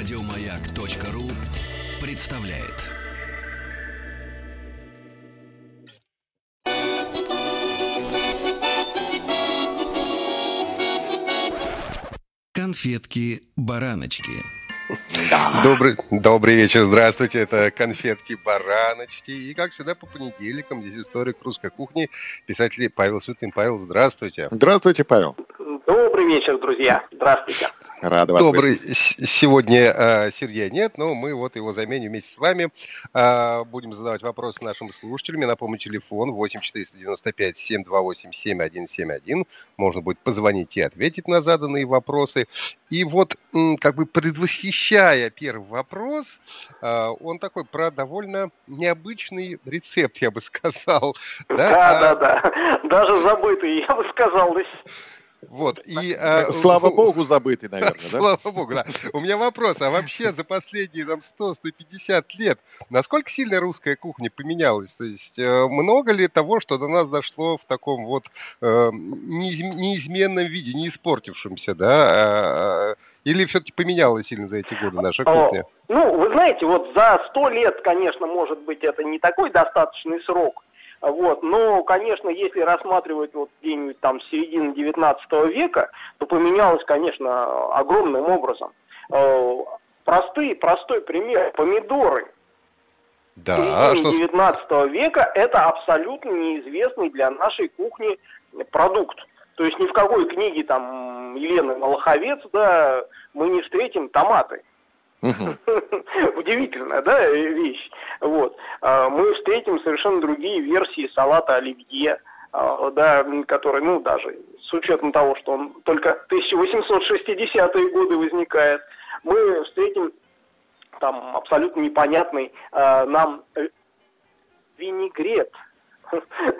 Радиомаяк.ру представляет. Конфетки-бараночки. Да. Добрый вечер, здравствуйте, это «Конфетки-бараночки». И как всегда по понедельникам здесь историк русской кухни, писатель Павел Сюткин. Павел, здравствуйте. Здравствуйте, Павел. Добрый вечер, друзья, здравствуйте. Рада вас слышать. Сегодня Сергея нет, но мы вот его заменим вместе с вами. Будем задавать вопросы нашим слушателям. Напомню, телефон 8-495-728-7171. Можно будет позвонить и ответить на заданные вопросы. И вот, как бы предвосхищая первый вопрос, он такой про довольно необычный рецепт, я бы сказал. Да. Даже забытый, я бы сказал. Вот, и, слава богу, забытый, наверное, да? Слава богу, да. У меня вопрос, а вообще за последние 100-150 лет насколько сильно русская кухня поменялась? То есть много ли того, что до нас дошло в таком вот неизменном виде, не испортившемся, да? Или все-таки поменялась сильно за эти годы наша кухня? Ну, вы знаете, вот за 100 лет, конечно, может быть, это не такой достаточный срок. Вот, но, конечно, если рассматривать вот где-нибудь там середины 19 века, то поменялось, конечно, огромным образом. Простой пример. Помидоры. Да, середины 19 века – это абсолютно неизвестный для нашей кухни продукт. То есть ни в какой книге там Елены Малаховец, да, мы не встретим томаты. Удивительная, да, вещь. Вот. Мы встретим совершенно другие версии салата оливье, да, который, ну, даже с учетом того, что он только 1860-е годы возникает, мы встретим там абсолютно непонятный нам винегрет.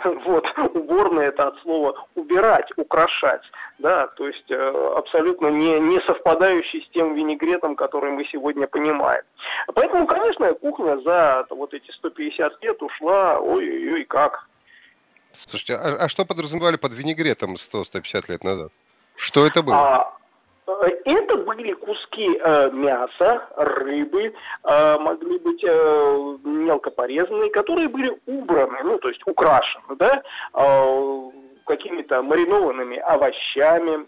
Вот, уборное это от слова убирать, украшать, да, то есть абсолютно не совпадающий с тем винегретом, который мы сегодня понимаем. Поэтому, конечно, кухня за вот эти 150 лет ушла, ой-ой-ой, как. Слушайте, а что подразумевали под винегретом 100-150 лет назад? Что это было? Это были куски мяса, рыбы, могли быть мелко порезанные, которые были убраны, ну, то есть украшены, да, какими-то маринованными овощами.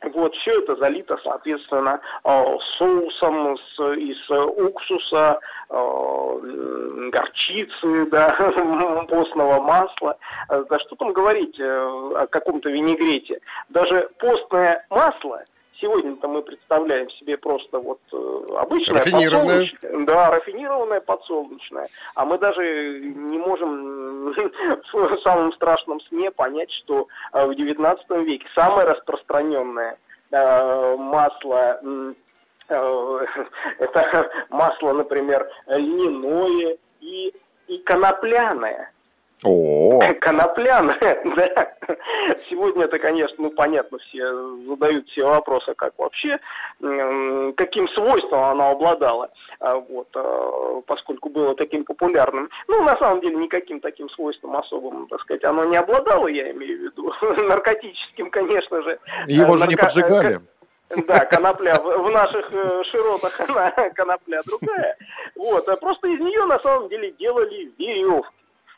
Вот, все это залито, соответственно, соусом из уксуса, горчицы, да, постного масла. Да что там говорить о каком-то винегрете? Даже постное масло сегодня-то мы представляем себе просто вот обычное рафинированное. Подсолнечное. Да, рафинированное подсолнечное. А мы даже не можем в самом страшном сне понять, что в 19 веке самое распространенное масло, это масло, например, льняное и конопляное. Конопляная, да. Сегодня это, конечно, ну понятно, все задают себе вопрос, как вообще, каким свойством она обладала, вот, поскольку было таким популярным. Ну, на самом деле, никаким таким свойством особым, так сказать, оно не обладало, я имею в виду, наркотическим, конечно же. Его же не поджигали. Да, конопля. В наших широтах она конопля другая. Вот, просто из нее, на самом деле, делали веревки.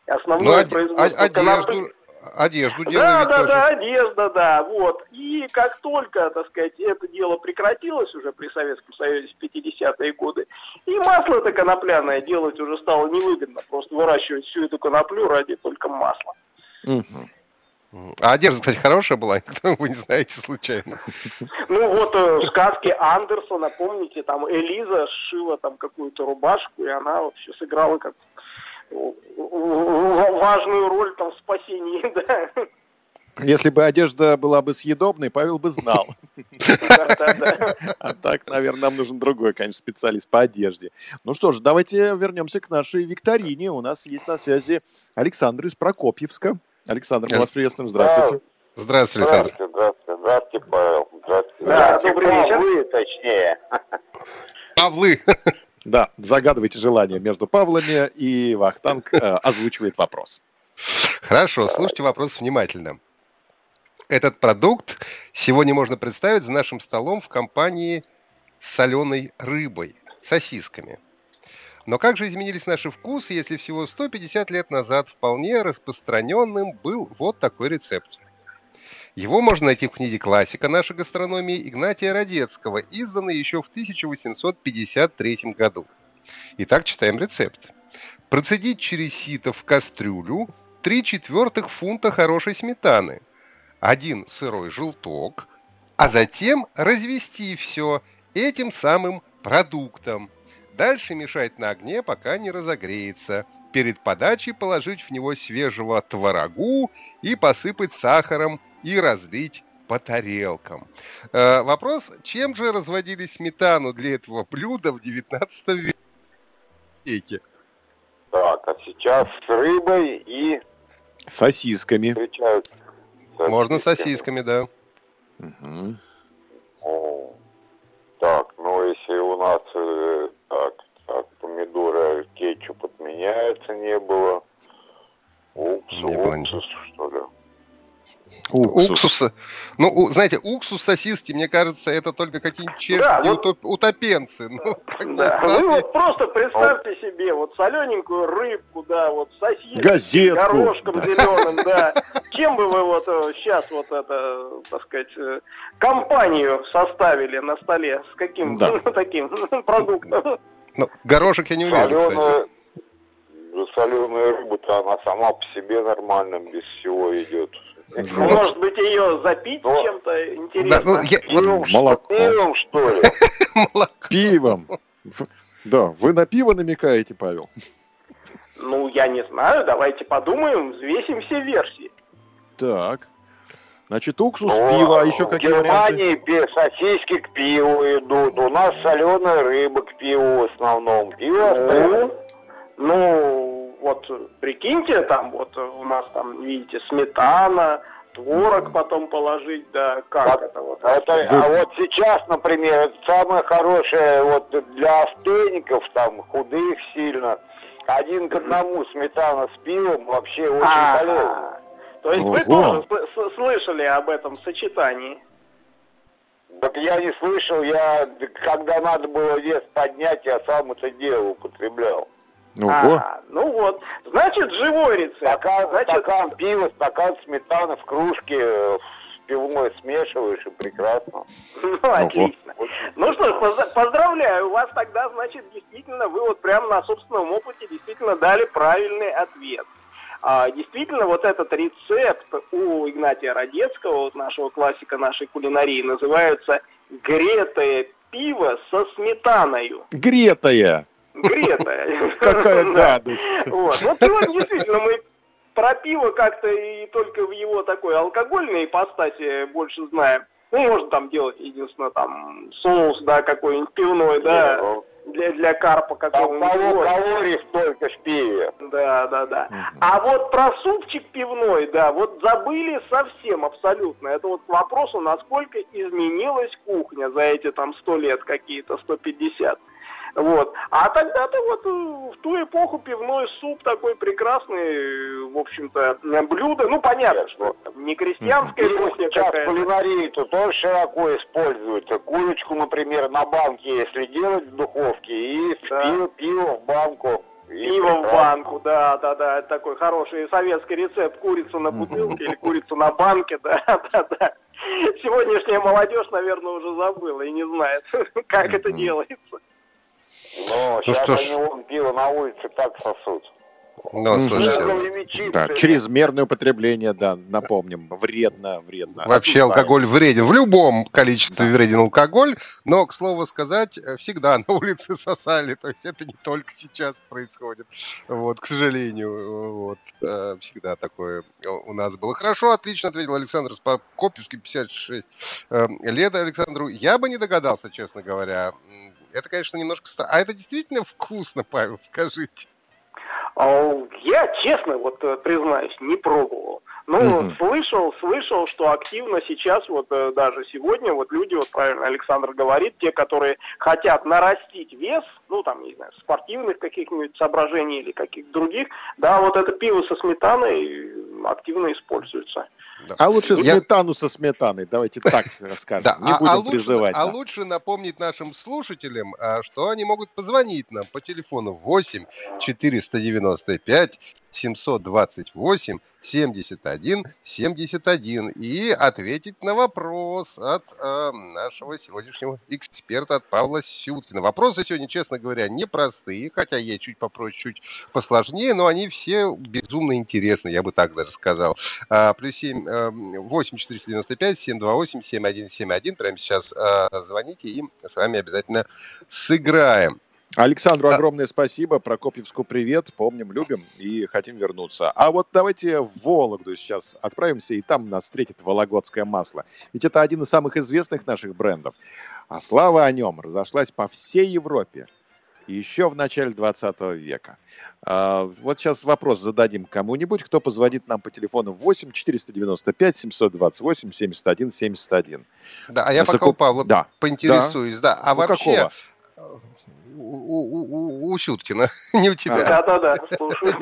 Основное производство одежду делали. Да, одежда, да, вот. И как только, так сказать, это дело прекратилось уже при Советском Союзе в 50-е годы, и масло-то конопляное делать уже стало невыгодно, просто выращивать всю эту коноплю ради только масла. Угу. А одежда, кстати, хорошая была, вы не знаете случайно. Ну вот сказки Андерсона, помните, там Элиза сшила там какую-то рубашку, и она вообще сыграла как важную роль там в спасении, да. Если бы одежда была бы съедобной, Павел бы знал. А так, наверное, нам нужен другой, конечно, специалист по одежде. Ну что ж, давайте вернемся к нашей викторине. У нас есть на связи Александр из Прокопьевска. Александр, мы вас приветствуем. Здравствуйте. Здравствуйте, Александр. Здравствуйте, Павел. Здравствуйте. Добрый вечер. Павлы, точнее. Павлы. Да, загадывайте желание между Павлами, и Вахтанг озвучивает вопрос. Хорошо, слушайте вопрос внимательно. Этот продукт сегодня можно представить за нашим столом в компании с соленой рыбой, сосисками. Но как же изменились наши вкусы, если всего 150 лет назад вполне распространенным был вот такой рецепт? Его можно найти в книге классика нашей гастрономии Игнатия Радецкого, изданной еще в 1853 году. Итак, читаем рецепт. Процедить через сито в кастрюлю 3/4 фунта хорошей сметаны, 1 сырой желток, а затем развести все этим самым продуктом. Дальше мешать на огне, пока не разогреется. Перед подачей положить в него свежего творогу и посыпать сахаром и разлить по тарелкам. Вопрос, чем же разводили сметану для этого блюда в 19 веке? Так, а сейчас с рыбой и... сосисками. Встречаются сосисками. Можно сосисками, да. Угу. О, так, ну если у нас... Так, помидоры, кетчуп отменяется, не было. Уксус, что ли? Уксуса. Ну, знаете, уксус, сосиски, мне кажется, это только какие-нибудь чешские утопенцы. Да. Вы вот просто представьте себе, вот солененькую рыбку, да, вот сосиски, газетку, горошком зеленым, да. Чем бы вы вот сейчас вот это, так сказать, компанию составили на столе? С каким таким продуктом? Ну, горошек я не уверен, кстати. Соленая рыба-то, она сама по себе нормально, без всего идет. Может быть, ее запить чем-то интересным? Да, ну, пивом, что ли? Пивом. Да, вы на пиво намекаете, Павел? Ну, я не знаю, давайте подумаем, взвесим все версии. Так. Значит, уксус, пиво, а еще какие варианты? В Германии сосиски к пиву идут, у нас соленая рыба к пиву в основном. Пиво, вот прикиньте, там вот у нас там, видите, сметана, творог потом положить, да, как это вот. А вот сейчас, например, самое хорошее вот для остейников, там, худых сильно, 1 к 1 сметана с пивом вообще очень полезно. То есть вы тоже слышали об этом сочетании? Так я не слышал, я когда надо было вес поднять, я сам это дело употреблял. Ну вот, значит, живой рецепт. Стакан пива, стакан сметаны в кружке с пивной смешиваешь, и прекрасно. Ну, отлично. Ну что ж, поздравляю вас тогда, значит, действительно, вы вот прямо на собственном опыте действительно дали правильный ответ. Действительно, вот этот рецепт у Игнатия Радецкого, вот нашего классика нашей кулинарии, называется «Гретое пиво со сметаною». Гретое. Гретая. Какая гадость. Вот. Вот сегодня действительно мы про пиво как-то и только в его такой алкогольной ипостаси больше знаем. Ну, можно там делать, единственно, там соус, да, какой-нибудь пивной, да, для карпа какого-нибудь. Там калорий столько в пиве. Да. А вот про супчик пивной, да, вот забыли совсем абсолютно. Это вот к вопросу, насколько изменилась кухня за эти там 100 лет какие-то, 150. Вот. А тогда-то вот в ту эпоху пивной суп такой прекрасный, в общем-то, блюдо. Ну, понятно, что не крестьянская кухня. Сейчас в кулинарии-то тоже широко используется. Курочку, например, на банке, если делать в духовке, и пиво в банку. Пиво в банку, да. Это такой хороший советский рецепт. Курица на бутылке или курица на банке, да. Сегодняшняя молодежь, наверное, уже забыла и не знает, как это делается. Но сейчас они пиво на улице так сосут. Ну, слушайте, да, чрезмерное употребление, да, напомним, вредно. Вообще алкоголь вреден, в любом количестве вреден алкоголь, но, к слову сказать, всегда на улице сосали, то есть это не только сейчас происходит, вот, к сожалению, вот, всегда такое у нас было. Хорошо, отлично ответил Александр Копьевский, 56 лет Александру, я бы не догадался, честно говоря, это, конечно, немножко... А это действительно вкусно, Павел, скажите? Я, честно, вот признаюсь, не пробовал. Ну, слышал, что активно сейчас, вот даже сегодня, вот люди, вот правильно Александр говорит, те, которые хотят нарастить вес, ну, там, не знаю, спортивных каких-нибудь соображений или каких-то других, да, вот это пиво со сметаной активно используется. Да. А лучше сметану со сметаной, давайте так расскажем, да. Не будем призывать. А лучше напомнить нашим слушателям, что они могут позвонить нам по телефону 8-495-728-71-71 и ответить на вопрос от нашего сегодняшнего эксперта, от Павла Сюткина. Вопросы сегодня, честно говоря, непростые, хотя есть чуть попроще, чуть посложнее, но они все безумно интересны, я бы так даже сказал. Плюс 8-495-728-7171. Прямо сейчас звоните, и с вами обязательно сыграем. Александру огромное спасибо, Прокопьевску привет, помним, любим и хотим вернуться. А вот давайте в Вологду сейчас отправимся, и там нас встретит вологодское масло. Ведь это один из самых известных наших брендов. А слава о нем разошлась по всей Европе еще в начале 20 века. Вот сейчас вопрос зададим кому-нибудь, кто позвонит нам по телефону 8-495-728-71-71. Да, а я пока у Павла поинтересуюсь. Да. А вообще... У Сюткина, не у тебя. Да, слушаю.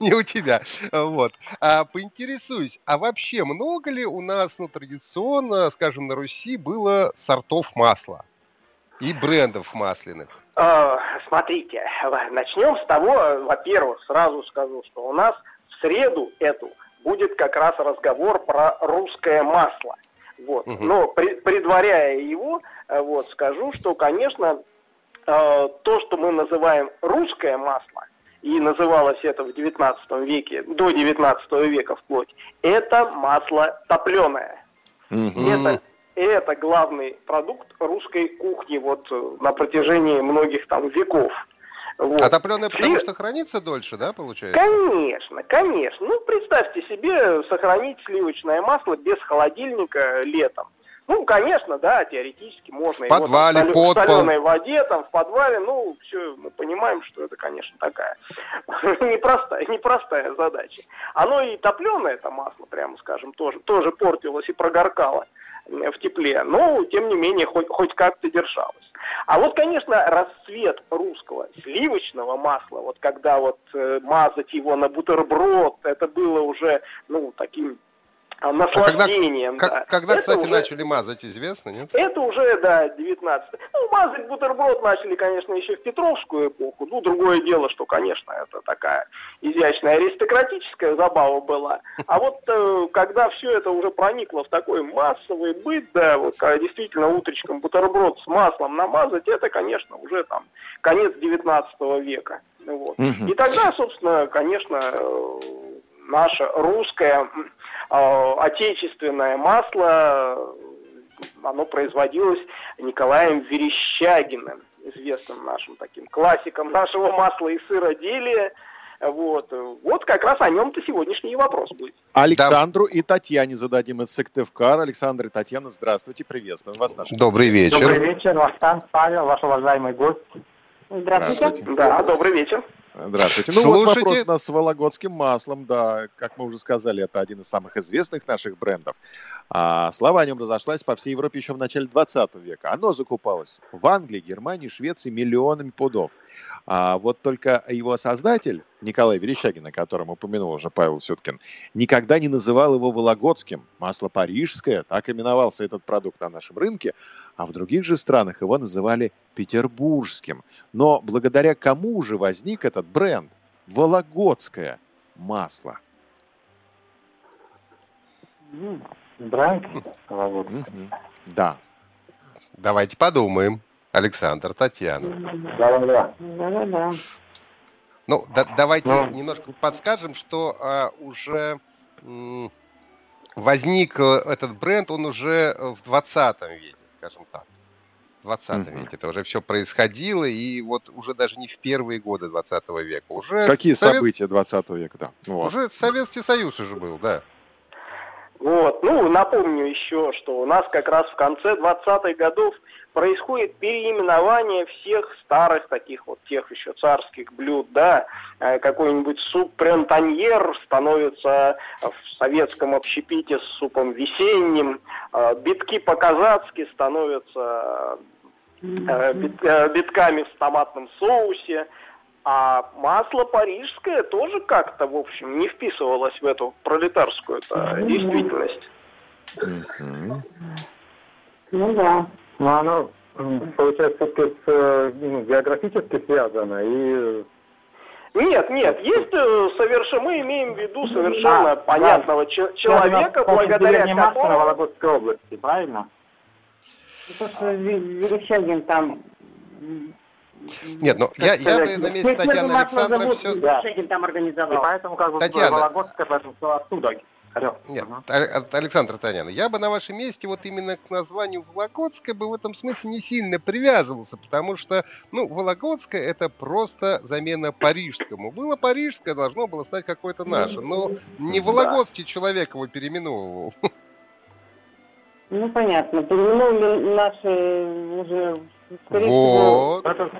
Не у тебя. Вот. Поинтересуюсь, а вообще много ли у нас, традиционно, скажем, на Руси было сортов масла и брендов масляных? Смотрите, начнем с того, во-первых, сразу скажу, что у нас в среду эту будет как раз разговор про русское масло. Вот. Угу. Но предваряя его, скажу, что, конечно... То, что мы называем русское масло, и называлось это в 19 веке, до 19 века вплоть, это масло топленое. Mm-hmm. Это главный продукт русской кухни на протяжении многих веков. Вот. А топленое потому что хранится дольше, да, получается? Конечно. Представьте себе сохранить сливочное масло без холодильника летом. Конечно, да, теоретически можно. В подвале, под пол. В соленой воде, в подвале, все, мы понимаем, что это, конечно, такая непростая задача. Оно и топленое, это масло, прямо скажем, тоже портилось и прогоркало в тепле, но, тем не менее, хоть как-то держалось. А конечно, расцвет русского сливочного масла, когда мазать его на бутерброд, это было уже, таким... наслаждением, Когда, кстати, уже, начали мазать, известно, нет? Это уже, 19-й. Мазать бутерброд начали, конечно, еще в Петровскую эпоху. Другое дело, что, конечно, это такая изящная аристократическая забава была. А когда все это уже проникло в такой массовый быт, когда действительно утречком бутерброд с маслом намазать, это, конечно, уже конец 19 века. И тогда, собственно, конечно... Наше русское, отечественное масло, оно производилось Николаем Верещагиным, известным нашим таким классиком нашего масла и сыроделия. Вот как раз о нем-то сегодняшний вопрос будет. Александру и Татьяне зададим из Сыктывкара. Александр и Татьяна, здравствуйте, приветствуем вас. Добрый вечер. Добрый вечер, Вахтанг, Павел, ваш уважаемый гость. Здравствуйте. Да, добрый вечер. Здравствуйте. Слушайте. Вопрос у нас с вологодским маслом, да, как мы уже сказали, это один из самых известных наших брендов. Слава о нем разошлась по всей Европе еще в начале 20 века. Оно закупалось в Англии, Германии, Швеции миллионами пудов. Только его создатель, Николай Верещагин, о котором упомянул уже Павел Сюткин, никогда не называл его вологодским. Масло парижское, так именовался этот продукт на нашем рынке, а в других же странах его называли петербургским. Но благодаря кому же возник этот бренд «Вологодское масло»? Бренд «Вологодское». Да. Давайте подумаем. Александр, Татьяна. Да. Давайте немножко подскажем, что уже возник этот бренд, он уже в 20 веке, скажем так. В 20 веке это уже все происходило, и уже даже не в первые годы 20 века. Уже какие события 20 века, да. Уже Советский Союз уже был, да. Напомню еще, что у нас как раз в конце 20-х годов происходит переименование всех старых таких тех еще царских блюд, да, какой-нибудь суп прентаньер становится в советском общепите с супом весенним, битки по-казацки становятся битками в томатном соусе. А масло парижское тоже как-то, в общем, не вписывалось в эту пролетарскую действительность. Ну да. Но оно, получается, географически связано и... Нет, есть совершенно, мы имеем в виду совершенно понятного человека, благодаря которому... Вологодской области, правильно? То, что Верещагин там... Нет, ну, я бы на месте Татьяны Александровны все... Верещагин там организовал. И поэтому, как бы, Вологодская, поэтому все оттуда. Нет, Александр Танян, я бы на вашем месте вот именно к названию Вологодская бы в этом смысле не сильно привязывался, потому что, Вологодская — это просто замена парижскому. Было парижское, должно было стать какое-то наше, но не вологодский человек его переименовывал. Ну, понятно, переименовывали наши уже... Вот. Это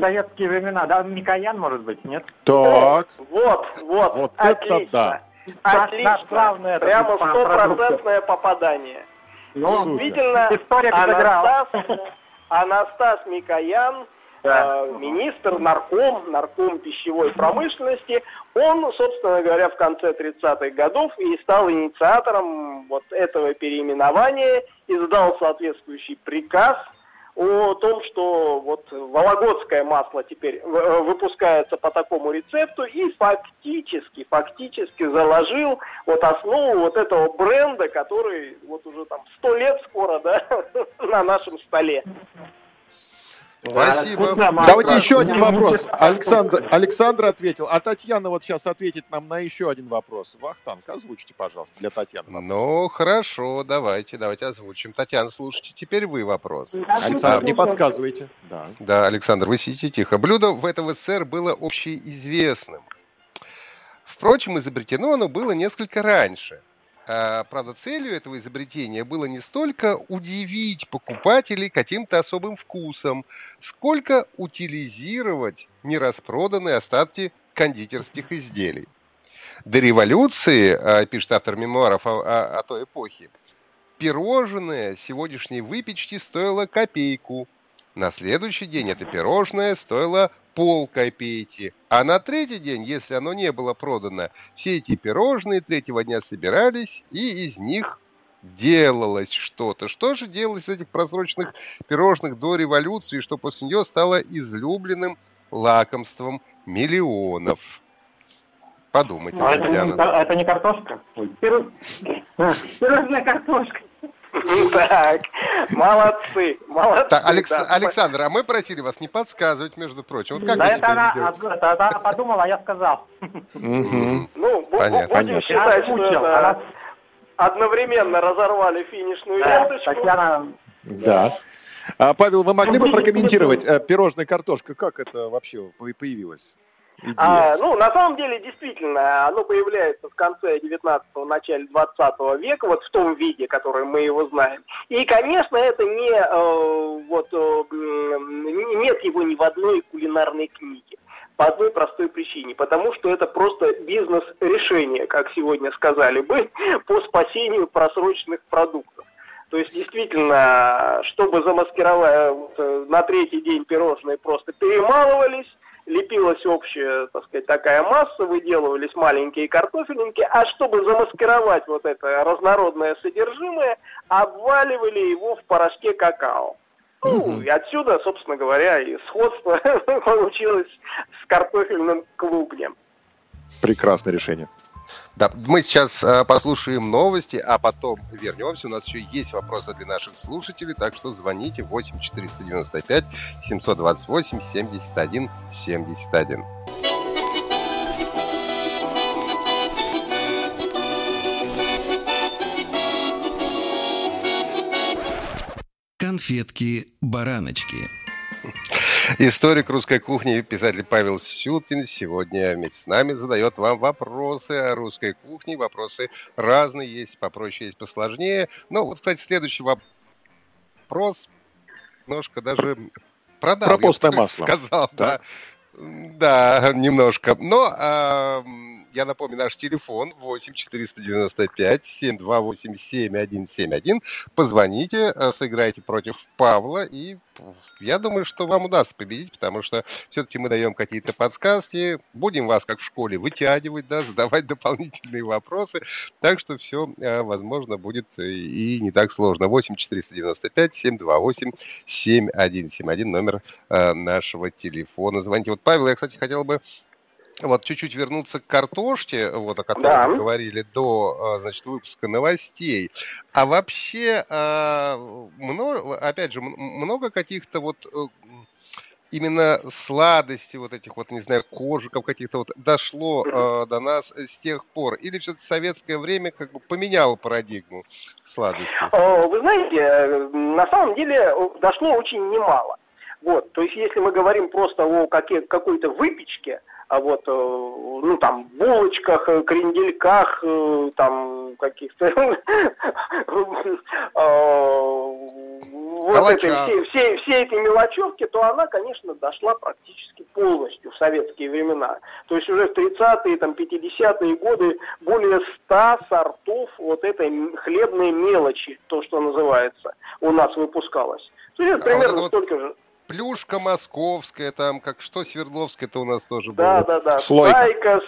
советские времена, да? Микоян, может быть, нет? Так. Вот это да. Отлично, прямо 100-процентное попадание. Действительно, Анастас Микоян, министр, нарком пищевой промышленности, он, собственно говоря, в конце 30-х годов и стал инициатором вот этого переименования, издал соответствующий приказ о том, что вот вологодское масло теперь выпускается по такому рецепту, и фактически заложил вот основу вот этого бренда, который вот уже там 100 лет скоро, да, на нашем столе. Спасибо. Давайте еще один вопрос. Александр ответил. А Татьяна вот сейчас ответит нам на еще один вопрос. Вахтанг, озвучите, пожалуйста, для Татьяны. Ну, хорошо, давайте озвучим. Татьяна, слушайте, теперь вы вопрос. Александр, не подсказывайте. Да, Александр, вы сидите тихо. Блюдо в СССР было общеизвестным. Впрочем, изобретено оно было несколько раньше. Правда, целью этого изобретения было не столько удивить покупателей каким-то особым вкусом, сколько утилизировать нераспроданные остатки кондитерских изделий. До революции, пишет автор мемуаров о той эпохе, пирожное сегодняшней выпечки стоило копейку. На следующий день это пирожное стоило полкопейки. А на третий день, если оно не было продано, все эти пирожные третьего дня собирались, и из них делалось что-то. Что же делалось с этих просроченных пирожных до революции, что после нее стало излюбленным лакомством миллионов? Подумайте, Татьяна. Это не картошка? Пирожная картошка. Так, молодцы. Так, Александр, а мы просили вас не подсказывать, между прочим. Вот как вы себя ведете? Это она подумала, а я сказал. Будем считать, что одновременно разорвали финишную ленточку. Да. Павел, вы могли бы прокомментировать пирожная картошка? Как это вообще появилось? На самом деле, действительно, оно появляется в конце 19-го, начале 20 века, вот в том виде, который мы его знаем. И, конечно, это нет его ни в одной кулинарной книге. По одной простой причине, потому что это просто бизнес-решение, как сегодня сказали бы, по спасению просроченных продуктов. То есть, действительно, чтобы замаскировать, на третий день пирожные просто перемалывались, лепилась общая, так сказать, такая масса, выделывались маленькие картофелинки, а чтобы замаскировать вот это разнородное содержимое, обваливали его в порошке какао. И отсюда, собственно говоря, и сходство получилось с картофельным клубнем. Прекрасное решение. Да, мы сейчас послушаем новости, а потом вернемся. У нас еще есть вопросы для наших слушателей, так что звоните 8-495-728-71-71. Конфетки-бараночки. Историк русской кухни, писатель Павел Сюткин сегодня вместе с нами задает вам вопросы о русской кухне. Вопросы разные, есть попроще, есть посложнее. Ну, вот, кстати, следующий вопрос немножко даже продал. Про постное масло. Сказал, да. Да, немножко. Но Я напомню, наш телефон 8-495-728-7171. Позвоните, сыграйте против Павла, и я думаю, что вам удастся победить, потому что все-таки мы даем какие-то подсказки, будем вас, как в школе, вытягивать, да, задавать дополнительные вопросы, так что все, возможно, будет и не так сложно. 8-495-728-7171, номер нашего телефона. Звоните. Вот, Павел, я, кстати, хотел бы чуть-чуть вернуться к картошке, вот, о которой мы говорили до, значит, выпуска новостей. А вообще, опять же, много каких-то вот именно сладостей, вот этих вот, не знаю, коржиков каких-то вот дошло до нас с тех пор? Или все-таки советское время как бы поменяло парадигму сладостей? Вы знаете, на самом деле дошло очень немало. Вот, то есть если мы говорим просто о какой-то выпечке, вот, ну, там, булочках, крендельках, там, каких-то, вот этой, всей этой мелочевки, то она, конечно, дошла практически полностью в советские времена. То есть уже в 30-е, там, 50-е годы более 100 сортов вот этой хлебной мелочи, то, что называется, у нас выпускалось. То есть это примерно столько же. Плюшка московская, там, как что Свердловская-то у нас тоже было. Да. Слойка,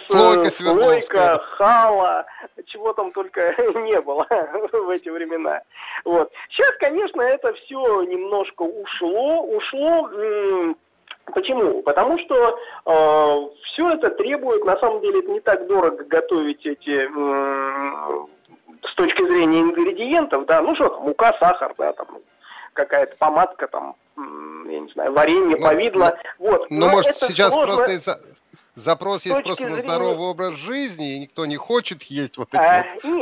хала, чего там только не было в эти времена. Вот. Сейчас, конечно, это все немножко ушло. Почему? Потому что все это требует, на самом деле, это не так дорого готовить эти... с точки зрения ингредиентов, да, ну что там, мука, сахар, да, там, какая-то помадка, там, я не знаю, варенье, повидло. Но может, сейчас сложно... просто из-за... запрос есть просто на здоровый образ жизни, и никто не хочет есть вот эти вот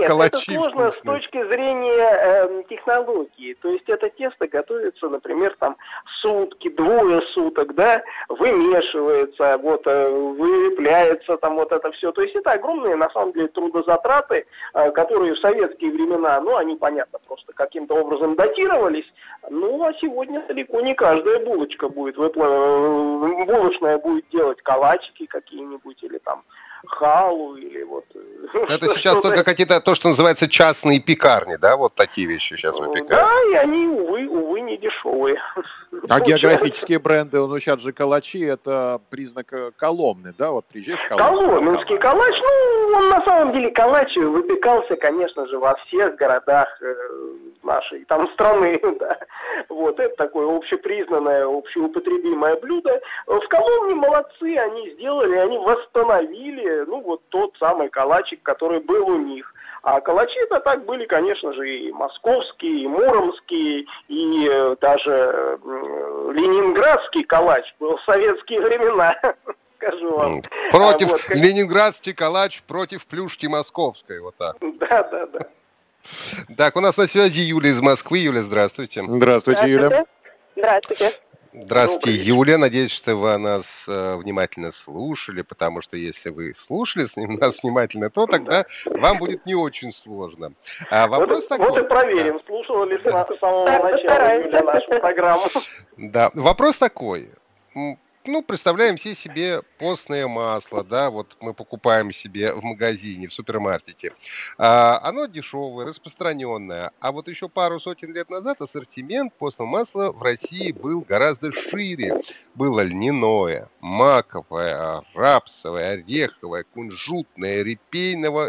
калачи. Нет, это сложно с точки зрения технологии. То есть это тесто готовится, например, там сутки, двое суток, да, вымешивается, вот, вылепляется там вот это все. То есть это огромные, на самом деле, трудозатраты, которые в советские времена, ну, они, понятно, просто каким-то образом датировались. Ну, а сегодня далеко не каждая булочка будет, булочная будет делать калачики, какие-нибудь, или там халу, или вот... Это сейчас только какие-то, то, что называется, частные пекарни, да, вот такие вещи сейчас выпекают? Да, и они, увы, не дешевые. А географические бренды, ну, сейчас же калачи, это признак Коломны, да, вот приезжаешь в Коломну. Коломенский калач, ну, он на самом деле калач выпекался, конечно же, во всех городах нашей там страны, да. Вот, это такое общепризнанное, общеупотребимое блюдо. В Коломне молодцы, они сделали, они восстановили, ну, вот тот самый калачик, который был у них. А калачи-то так были, конечно же, и московские, и муромские, и даже ленинградский калач был в советские времена, скажу вам. Ленинградский калач против плюшки московской, вот так. Да. Так, у нас на связи Юля из Москвы. Юля, здравствуйте. Здравствуйте, Юля. Здравствуйте. Здравствуйте, Юля. Надеюсь, что вы нас внимательно слушали, потому что если вы слушали нас внимательно, то тогда вам будет не очень сложно. А вопрос такой. Вот и проверим, слушала ли с самого начала Юля нашу программу. Да, вопрос такой. Ну, представляем все себе постное масло, да, вот мы покупаем себе в магазине, в супермаркете. Оно дешевое, распространенное. А вот еще пару сотен лет назад ассортимент постного масла в России был гораздо шире. Было льняное, маковое, рапсовое, ореховое, кунжутное, репейное,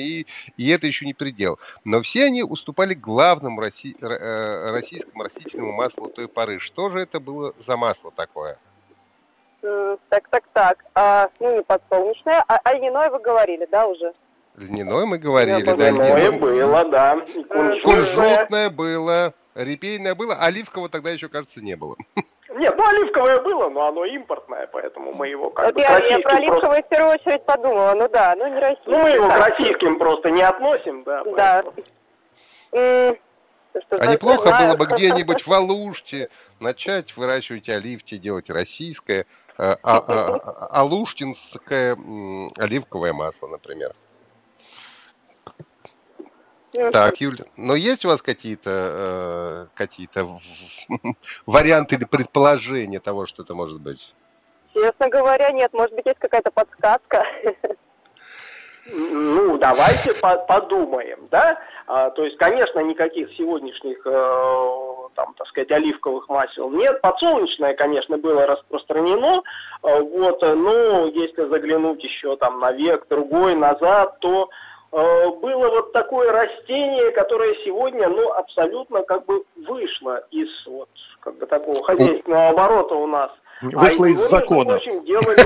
и это еще не предел. Но все они уступали главному российскому растительному маслу той поры. Что же это было за масло такое? Так. Не подсолнечное, а льняное вы говорили, да, уже? Льняное мы говорили, да. Льняное было, да. Кунжутное было, репейное было, оливкового тогда еще, кажется, не было. Нет, оливковое было, но оно импортное, поэтому мы его как бы к российским... Я про оливковое в первую очередь подумала, не российское. Ну, мы его к российским просто не относим, да. Да. А неплохо было бы где-нибудь в Алуште начать выращивать оливки, делать российское... алуштинское оливковое масло, например. Так, Юля, но есть у вас какие-то варианты или предположения того, что это может быть? Честно говоря, нет. Может быть, есть какая-то подсказка? Ну, давайте подумаем, да? То есть, конечно, никаких сегодняшних, там, так сказать, оливковых масел нет. Подсолнечное, конечно, было распространено, вот, но если заглянуть еще там на век-другой назад, то было вот такое растение, которое сегодня, ну, абсолютно как бы вышло из вот как бы такого хозяйственного оборота у нас. Вышло из закона. В общем, делали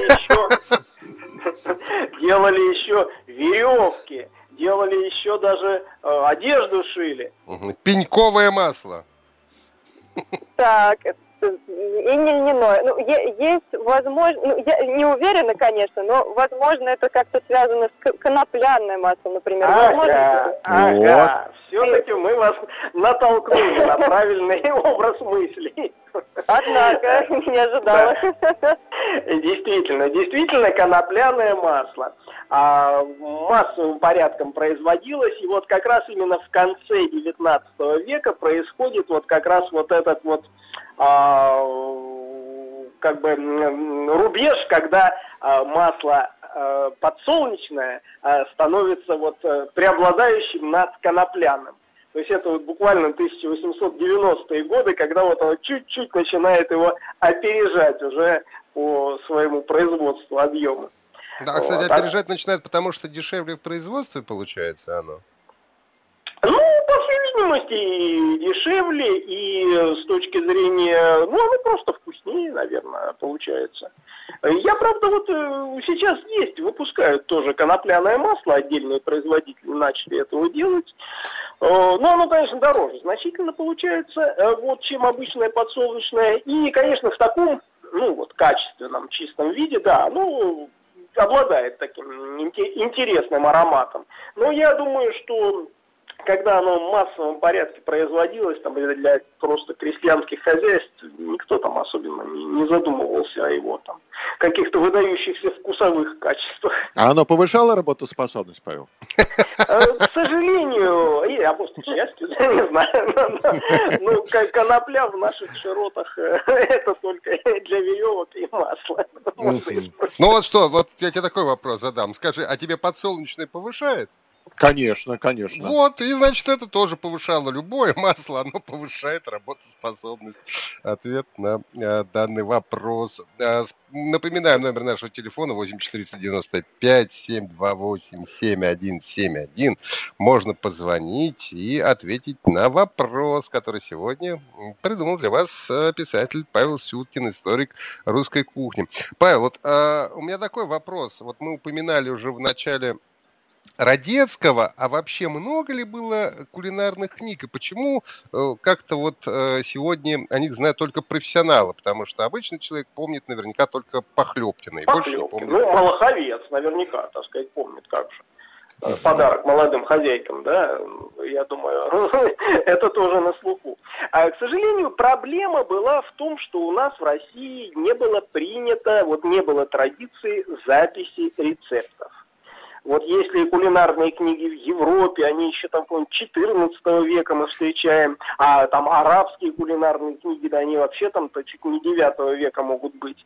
еще веревки, делали еще даже одежду шили. Пеньковое масло. Так, и льняное. Ну, есть возможность, ну, я не уверена, конечно, но возможно это как-то связано с конопляным маслом, например. Ага. Все-таки мы вас натолкнули на правильный образ мыслей. Однако, не ожидала. Да. Действительно, конопляное масло. Массовым порядком производилось, и вот как раз именно в конце 19 века происходит вот как раз вот этот вот как бы рубеж, когда масло подсолнечное становится вот преобладающим над конопляным. То есть это вот буквально 1890-е годы, когда вот оно чуть-чуть начинает его опережать уже по своему производству объема. Да, вот. Кстати, опережать начинает, потому что дешевле в производстве получается оно? Ну, по всей видимости, и дешевле, и с точки зрения, ну, оно просто вкуснее, наверное, получается. Я, правда, вот сейчас есть, выпускают тоже конопляное масло, отдельные производители начали этого делать. Но оно, конечно, дороже значительно получается, вот, чем обычное подсолнечное. И, конечно, в таком, ну, вот, качественном, чистом виде, да, ну, обладает таким интересным ароматом. Но я думаю, что когда оно в массовом порядке производилось, там, для просто крестьянских хозяйств, никто там особенно не задумывался о его там каких-то выдающихся вкусовых качествах. А оно повышало работоспособность, Павел? К сожалению, и, а может, к счастью, я не знаю, ну, конопля в наших широтах — это только для веревок и масла. Ну вот что, вот я тебе такой вопрос задам. Скажи, а тебе подсолнечное повышает? Конечно, конечно. Вот, и значит, это тоже повышало любое масло, оно повышает работоспособность. Ответ на данный вопрос. Напоминаем, номер нашего телефона 8495-728-7171. Можно позвонить и ответить на вопрос, который сегодня придумал для вас писатель Павел Сюткин, историк русской кухни. Павел, вот у меня такой вопрос. Вот мы упоминали уже в начале Радецкого, а вообще много ли было кулинарных книг? И почему как-то вот сегодня о них знают только профессионалы? Потому что обычный человек помнит наверняка только Похлёбкина. Ну, Малаховец наверняка, так сказать, помнит, как же. Подарок молодым хозяйкам, да, я думаю, это тоже на слуху. К сожалению, проблема была в том, что у нас в России не было принято, вот не было традиции записи рецептов. Вот если кулинарные книги в Европе, они еще там 14 века мы встречаем, а там арабские кулинарные книги, да они вообще там чуть не 9 века могут быть.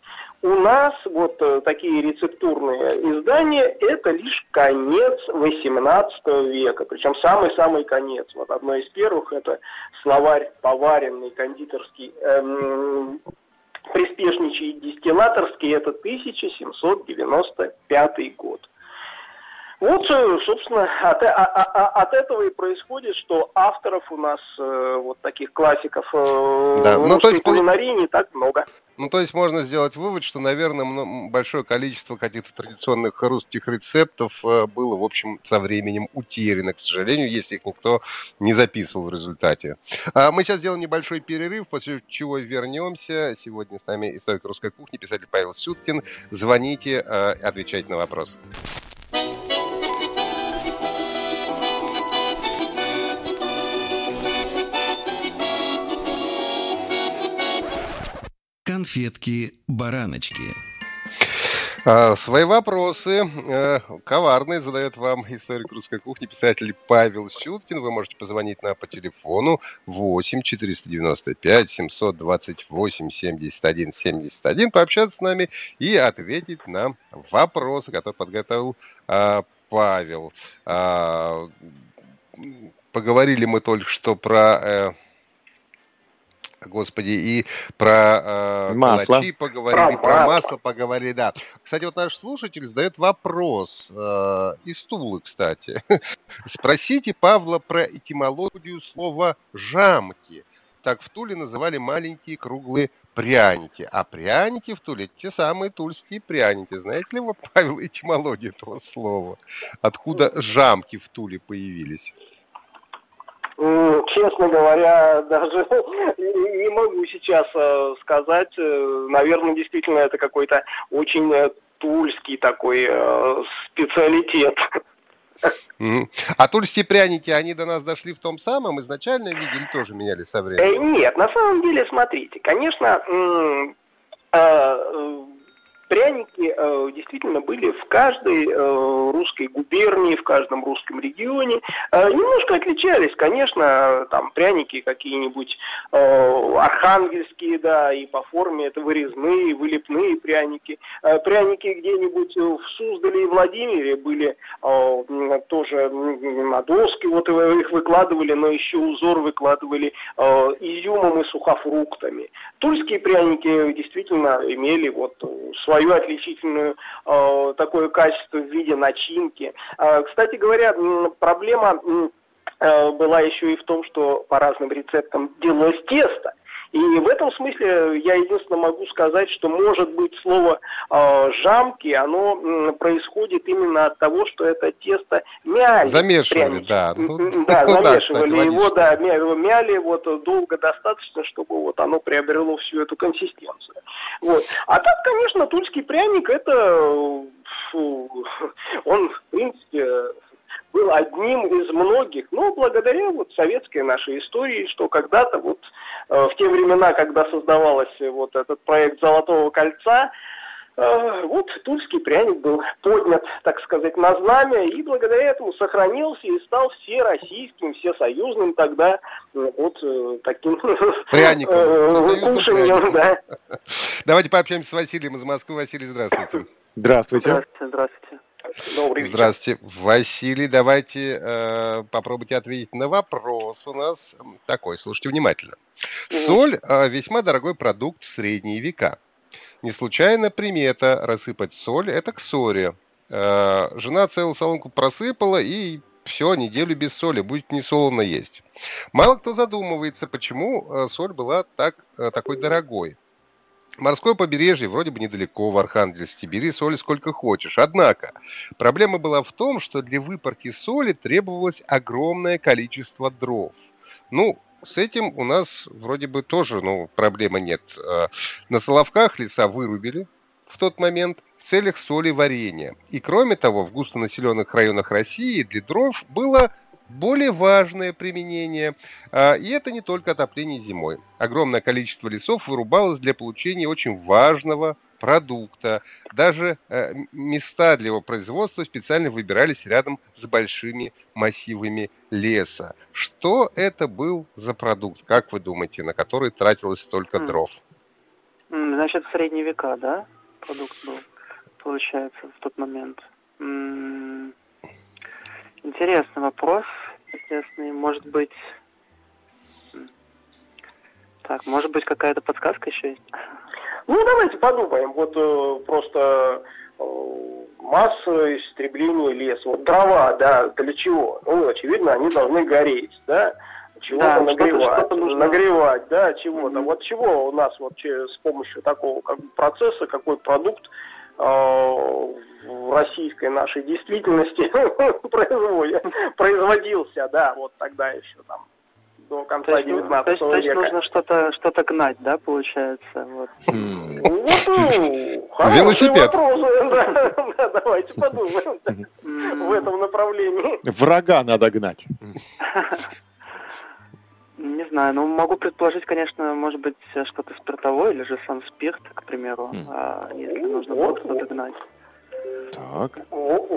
У нас вот такие рецептурные издания — это лишь конец 18 века, причем самый-самый конец. Вот одно из первых — это словарь поваренный, кондитерский, приспешничий и дистилляторский, это 1795 год. Вот, собственно, от этого и происходит, что авторов у нас вот таких классиков русской кулинарии не так много. Ну, то есть можно сделать вывод, что, наверное, большое количество каких-то традиционных русских рецептов было, в общем, со временем утеряно, к сожалению, если их никто не записывал в результате. Мы сейчас сделаем небольшой перерыв, после чего вернемся. Сегодня с нами историк русской кухни, писатель Павел Сюткин. Звоните, отвечайте на вопрос. Конфетки-бараночки. Свои вопросы коварные задает вам историк русской кухни, писатель Павел Сюткин. Вы можете позвонить нам по телефону 8-495-728-71-71, пообщаться с нами и ответить на вопросы, которые подготовил Павел. Поговорили мы только что про... Господи, и про калачи поговорили, про масло поговорили, да. Кстати, вот наш слушатель задает вопрос из Тулы, кстати. Спросите Павла про этимологию слова «жамки». Так в Туле называли маленькие круглые пряники. А пряники в Туле – те самые тульские пряники. Знаете ли вы, Павел, этимологию этого слова? Откуда жамки в Туле появились? Честно говоря, даже не могу сейчас сказать. Наверное, действительно, это какой-то очень тульский такой специалитет. А тульские пряники, они до нас дошли в том самом изначальном виде или тоже меняли со временем? Нет, на самом деле, смотрите, конечно, пряники действительно были в каждой русской губернии, в каждом русском регионе. Немножко отличались, конечно, там пряники какие-нибудь архангельские, да, и по форме это вырезные, вылепные пряники. Пряники где-нибудь в Суздале и Владимире были тоже на доске, вот их выкладывали, но еще узор выкладывали изюмом и сухофруктами. Тульские пряники действительно имели вот свою отличительную такое качество в виде начинки. Кстати говоря, проблема была еще и в том, что по разным рецептам делалось тесто. И в этом смысле я единственно могу сказать, что, может быть, слово «жамки», оно происходит именно от того, что это тесто мяли. Замешивали, да. Да, замешивали его, да, мяли вот долго достаточно, чтобы вот оно приобрело всю эту консистенцию. Вот. А так, конечно, тульский пряник, это, он, в принципе... был одним из многих, но благодаря вот советской нашей истории, что когда-то вот в те времена, когда создавалась вот этот проект «Золотого кольца», вот тульский пряник был поднят, так сказать, на знамя, и благодаря этому сохранился и стал всероссийским, всесоюзным тогда вот таким кушанием. Да. Давайте пообщаемся с Василием из Москвы. Василий, здравствуйте. Здравствуйте. Здравствуйте, здравствуйте. Здравствуйте, Василий. Давайте попробуйте ответить на вопрос у нас такой. Слушайте внимательно. Соль весьма дорогой продукт в средние века. Не случайно примета рассыпать соль – это к ссоре. Жена целую солонку просыпала и все, неделю без соли, будет несолоно есть. Мало кто задумывается, почему соль была такой дорогой. Морское побережье вроде бы недалеко, в Архангельске, бери соли сколько хочешь. Однако проблема была в том, что для выпарки соли требовалось огромное количество дров. Ну, с этим у нас вроде бы тоже проблемы нет. На Соловках леса вырубили в тот момент в целях солеварения. И кроме того, в густонаселенных районах России для дров было... более важное применение, и это не только отопление зимой. Огромное количество лесов вырубалось для получения очень важного продукта. Даже места для его производства специально выбирались рядом с большими массивами леса. Что это был за продукт, как вы думаете, на который тратилось столько дров? Значит, в средние века, да, продукт был, получается, в тот момент. Интересный вопрос, интересный, может быть какая-то подсказка еще есть? Ну, давайте подумаем, вот просто масса истребления леса, вот дрова, да, для чего? Ну, очевидно, они должны гореть, да? Чего-то да, нагревать, что-то нужно нагревать, да, чего-то. Вот чего у нас вот с помощью такого процесса, какой продукт в российской нашей действительности производился, да, вот тогда еще там до конца 19 века. То есть нужно что-то гнать, да, получается? Вот. Велосипед. Давайте подумаем в этом направлении. Врага надо гнать. Не знаю, но могу предположить, конечно, может быть, что-то спиртовое или же сам спирт, к примеру, если нужно будет что-то гнать. Так. Вот,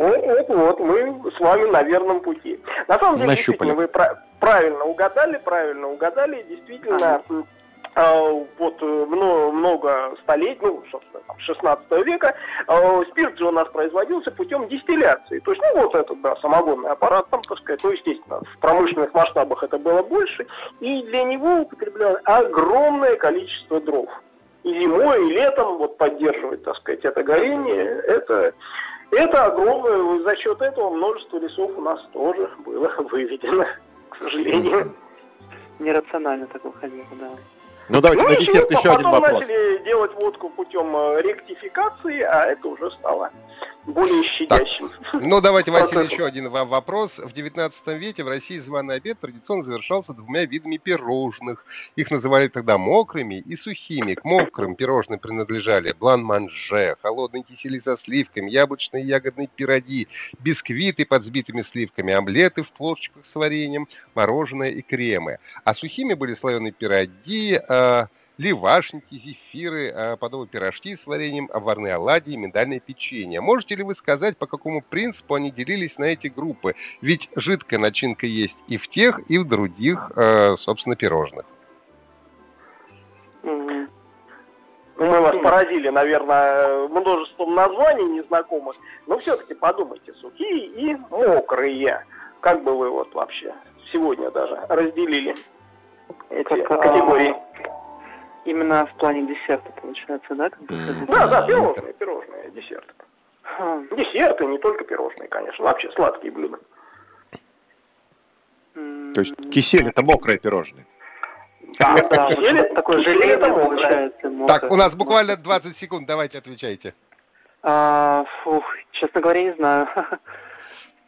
мы с вами на верном пути. На самом деле, действительно, вы правильно угадали, действительно... вот много столетний, собственно, 16 века, спирт же у нас производился путем дистилляции. То есть, вот этот, самогонный аппарат, там, так сказать, естественно, в промышленных масштабах это было больше, и для него употреблялось огромное количество дров. И зимой, и летом вот поддерживать, так сказать, это горение, это огромное, за счет этого множество лесов у нас тоже было выведено, к сожалению. Нерационально так выходило, да. Ну давайте на десерт еще один вопрос. Потом начали делать водку путем ректификации, а это уже стало более щадящим. Так. Ну давайте, Василий, еще один вопрос. В 19 веке в России званый обед традиционно завершался двумя видами пирожных. Их называли тогда мокрыми и сухими. К мокрым пирожным принадлежали блан-манже, холодные кисели со сливками, яблочные и ягодные пироги, бисквиты под взбитыми сливками, омлеты в плошечках с вареньем, мороженое и кремы. А сухими были слоеные пироги, левашники, зефиры, подобные пирожки с вареньем, обварные оладьи и миндальное печенье. Можете ли вы сказать, по какому принципу они делились на эти группы? Ведь жидкая начинка есть и в тех, и в других, собственно, пирожных. Мы вас поразили, наверное, множеством названий незнакомых, но все-таки подумайте, сухие и мокрые. Как бы вы вот вообще сегодня даже разделили эти категории? Именно в плане десерта получается, да? Да, пирожные, десерты. Десерты, не только пирожные, конечно, вообще сладкие блюда. То есть кисель — это мокрое пирожное? Да, кисель — такое желе получается. Так, у нас буквально 20 секунд, давайте отвечайте. Фух, честно говоря, не знаю.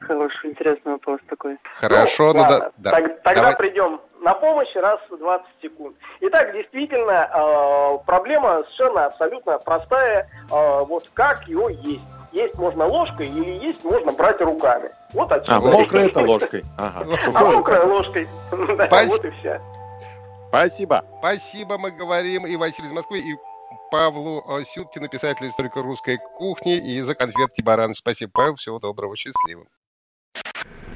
Хороший, интересный вопрос такой. Хорошо, ну да. Тогда придем на помощь раз в 20 секунд. Итак, действительно, проблема совершенно абсолютно простая. Вот как ее есть. Есть можно ложкой или есть можно брать руками. Вот отсюда. А мокрая — это ложкой. А мокрая — ложкой. Вот и вся. Спасибо. Спасибо, мы говорим и Василию из Москвы, и Павлу Сюткину, писателю историка русской кухни, и за конфетки баран. Спасибо, Павел. Всего доброго, счастливо.